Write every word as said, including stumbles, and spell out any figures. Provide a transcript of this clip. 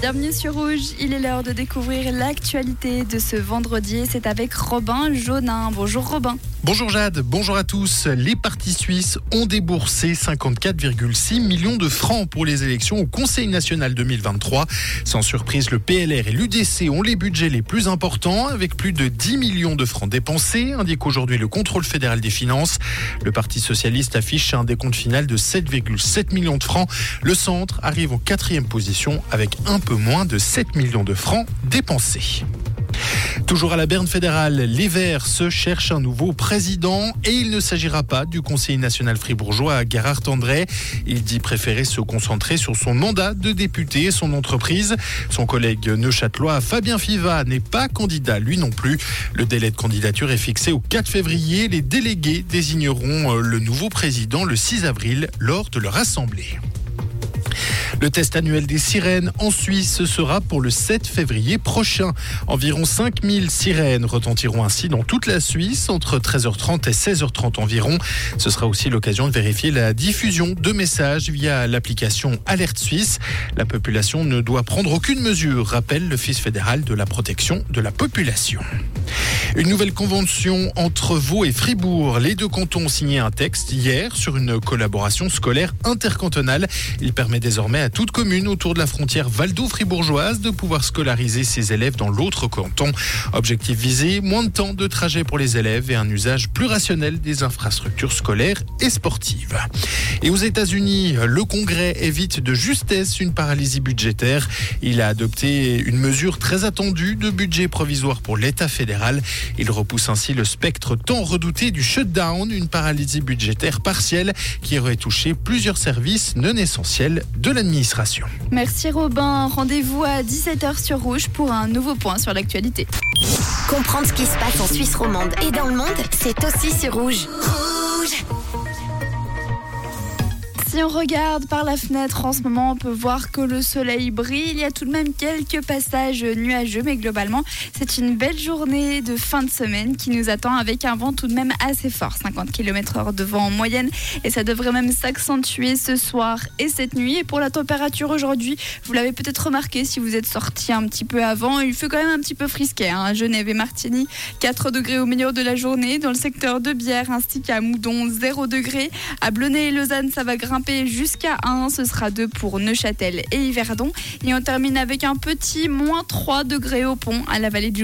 Bienvenue sur Rouge, il est l'heure de découvrir l'actualité de ce vendredi. C'est avec Robin Jaunin. Bonjour Robin. Bonjour Jade, bonjour à tous. Les partis suisses ont déboursé cinquante-quatre virgule six millions de francs pour les élections au Conseil national deux mille vingt-trois. Sans surprise, le P L R et l'U D C ont les budgets les plus importants, avec plus de dix millions de francs dépensés, indique aujourd'hui le contrôle fédéral des finances. Le Parti socialiste affiche un décompte final de sept virgule sept millions de francs. Le centre arrive en quatrième position avec un peu moins de sept millions de francs dépensés. Toujours à la Berne fédérale, les Verts se cherchent un nouveau président et il ne s'agira pas du conseiller national fribourgeois Gérard Tandré. Il dit préférer se concentrer sur son mandat de député et son entreprise. Son collègue neuchâtelois Fabien Fivat n'est pas candidat, lui non plus. Le délai de candidature est fixé au quatre février. Les délégués désigneront le nouveau président le six avril lors de leur assemblée. Le test annuel des sirènes en Suisse sera pour le sept février prochain. Environ cinq mille sirènes retentiront ainsi dans toute la Suisse, entre treize heures trente et seize heures trente environ. Ce sera aussi l'occasion de vérifier la diffusion de messages via l'application Alerte Suisse. La population ne doit prendre aucune mesure, rappelle l'Office fédéral de la protection de la population. Une nouvelle convention entre Vaud et Fribourg. Les deux cantons ont signé un texte hier sur une collaboration scolaire intercantonale. Il permet désormais à toute commune autour de la frontière valdo-fribourgeoise de pouvoir scolariser ses élèves dans l'autre canton. Objectif visé, moins de temps de trajet pour les élèves et un usage plus rationnel des infrastructures scolaires et sportives. Et aux États-Unis, le Congrès évite de justesse une paralysie budgétaire. Il a adopté une mesure très attendue de budget provisoire pour l'État fédéral. Il repousse ainsi le spectre tant redouté du shutdown, une paralysie budgétaire partielle qui aurait touché plusieurs services non essentiels de l'administration. Merci Robin. Rendez-vous à dix-sept heures sur Rouge pour un nouveau point sur l'actualité. Comprendre ce qui se passe en Suisse romande et dans le monde, c'est aussi sur Rouge. Si on regarde par la fenêtre en ce moment, on peut voir que le soleil brille. Il y a tout de même quelques passages nuageux, mais globalement, c'est une belle journée de fin de semaine qui nous attend avec un vent tout de même assez fort, cinquante kilomètres heure de vent en moyenne. Et ça devrait même s'accentuer ce soir et cette nuit. Et pour la température aujourd'hui, vous l'avez peut-être remarqué si vous êtes sortis un petit peu avant, il fait quand même un petit peu frisquet. Hein. Genève et Martigny, quatre degrés au meilleur de la journée. Dans le secteur de Bière ainsi qu'à Moudon, zéro degré. À Blenay et Lausanne, ça va grimper jusqu'à un, ce sera deux pour Neuchâtel et Yverdon. Et on termine avec un petit moins trois degrés au pont à la vallée du